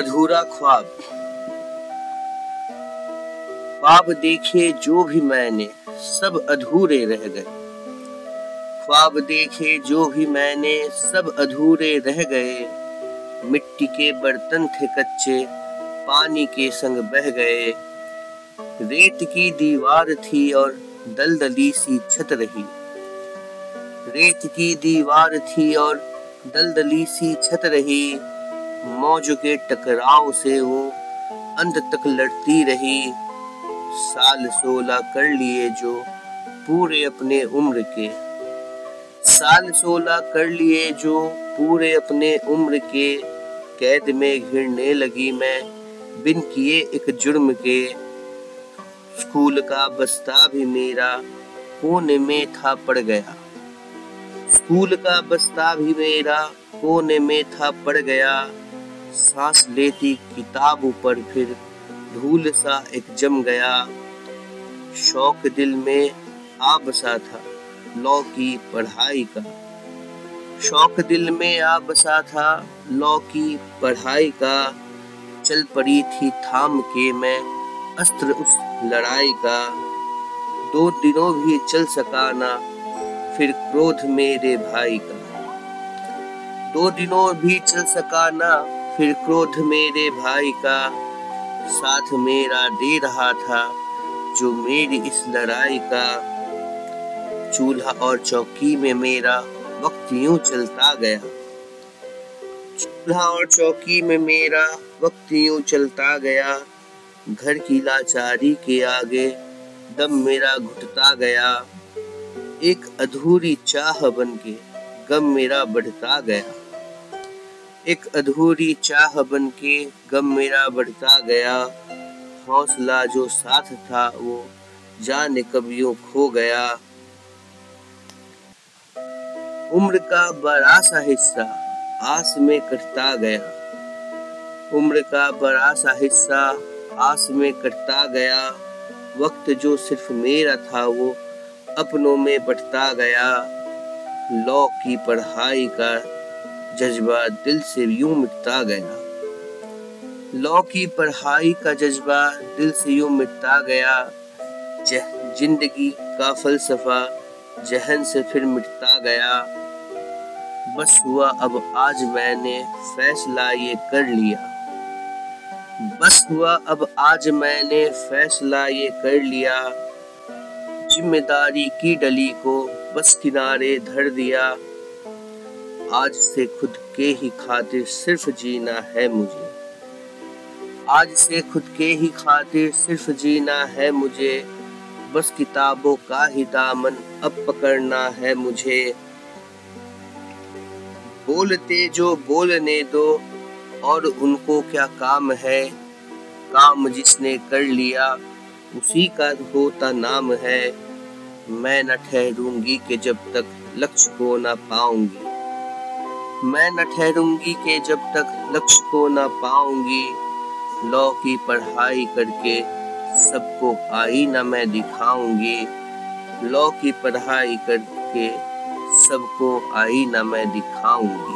अधूरा ख्वाब। ख्वाब देखे जो भी मैंने सब अधूरे रह गए। ख्वाब देखे जो भी मैंने सब अधूरे रह गए। मिट्टी के बर्तन थे कच्चे पानी के संग बह गए। रेत की दीवार थी और दलदली सी छत रही। रेत की दीवार थी और दलदली सी छत रही। मौजों के टकराव से वो अंत तक लड़ती रही। साल 16 कर लिए जो पूरे अपने उम्र के। साल 16 कर लिए जो पूरे अपने उम्र के। कैद में घिरने लगी मैं बिन किए एक जुर्म के। स्कूल का बस्ता भी मेरा कोने में था पड़ गया। स्कूल का बस्ता भी मेरा कोने में था पड़ गया। सांस लेती किताब ऊपर फिर धूल सा एक जम गया। शौक दिल में आ बसा था लॉ की पढ़ाई का। शौक दिल में आ बसा था लॉ की पढ़ाई का। चल पड़ी थी थाम के मैं अस्त्र उस लड़ाई का। 2 दिनों भी चल सका ना फिर क्रोध मेरे भाई का। 2 दिनों भी चल सका ना फिर क्रोध मेरे भाई का। साथ मेरा दे रहा था जो मेरी इस लड़ाई का। चूल्हा और चौकी में मेरा वक्त यूं चलता गया। चूल्हा और चौकी में मेरा वक्त यूं चलता गया। घर की लाचारी के आगे दम मेरा घुटता गया। एक अधूरी चाह बनके गम मेरा बढ़ता गया। एक अधूरी चाह बनके गम मेरा बढ़ता गया। हौसला जो साथ था वो जाने कब यूं खो गया। उम्र का बड़ा सा हिस्सा आस में कटता गया। उम्र का बड़ा सा हिस्सा आस में कटता गया। वक्त जो सिर्फ मेरा था वो अपनों में बटता गया। लॉ की पढ़ाई का जज्बा दिल से यूं मिटता गया। लॉ की पढ़ाई का जज्बा दिल से यूं मिटता गया। जिंदगी का फलसफा जहन से फिर मिटता गया। बस हुआ अब आज मैंने फैसला ये कर लिया। बस हुआ अब आज मैंने फैसला ये कर लिया। जिम्मेदारी की डली को बस किनारे धर दिया। आज से खुद के ही खातिर सिर्फ जीना है मुझे। आज से खुद के ही खातिर सिर्फ जीना है मुझे। बस किताबों का ही दामन अब पकड़ना है मुझे। बोलते जो बोलने दो और उनको क्या काम है। काम जिसने कर लिया उसी का होता नाम है। मैं न ठहरूंगी कि जब तक लक्ष्य को ना पाऊंगी। मैं न ठहरूंगी कि जब तक लक्ष्य को ना पाऊंगी। लॉ की पढ़ाई करके सबको आईना मैं दिखाऊंगी। लॉ की पढ़ाई करके सबको आईना मैं दिखाऊंगी।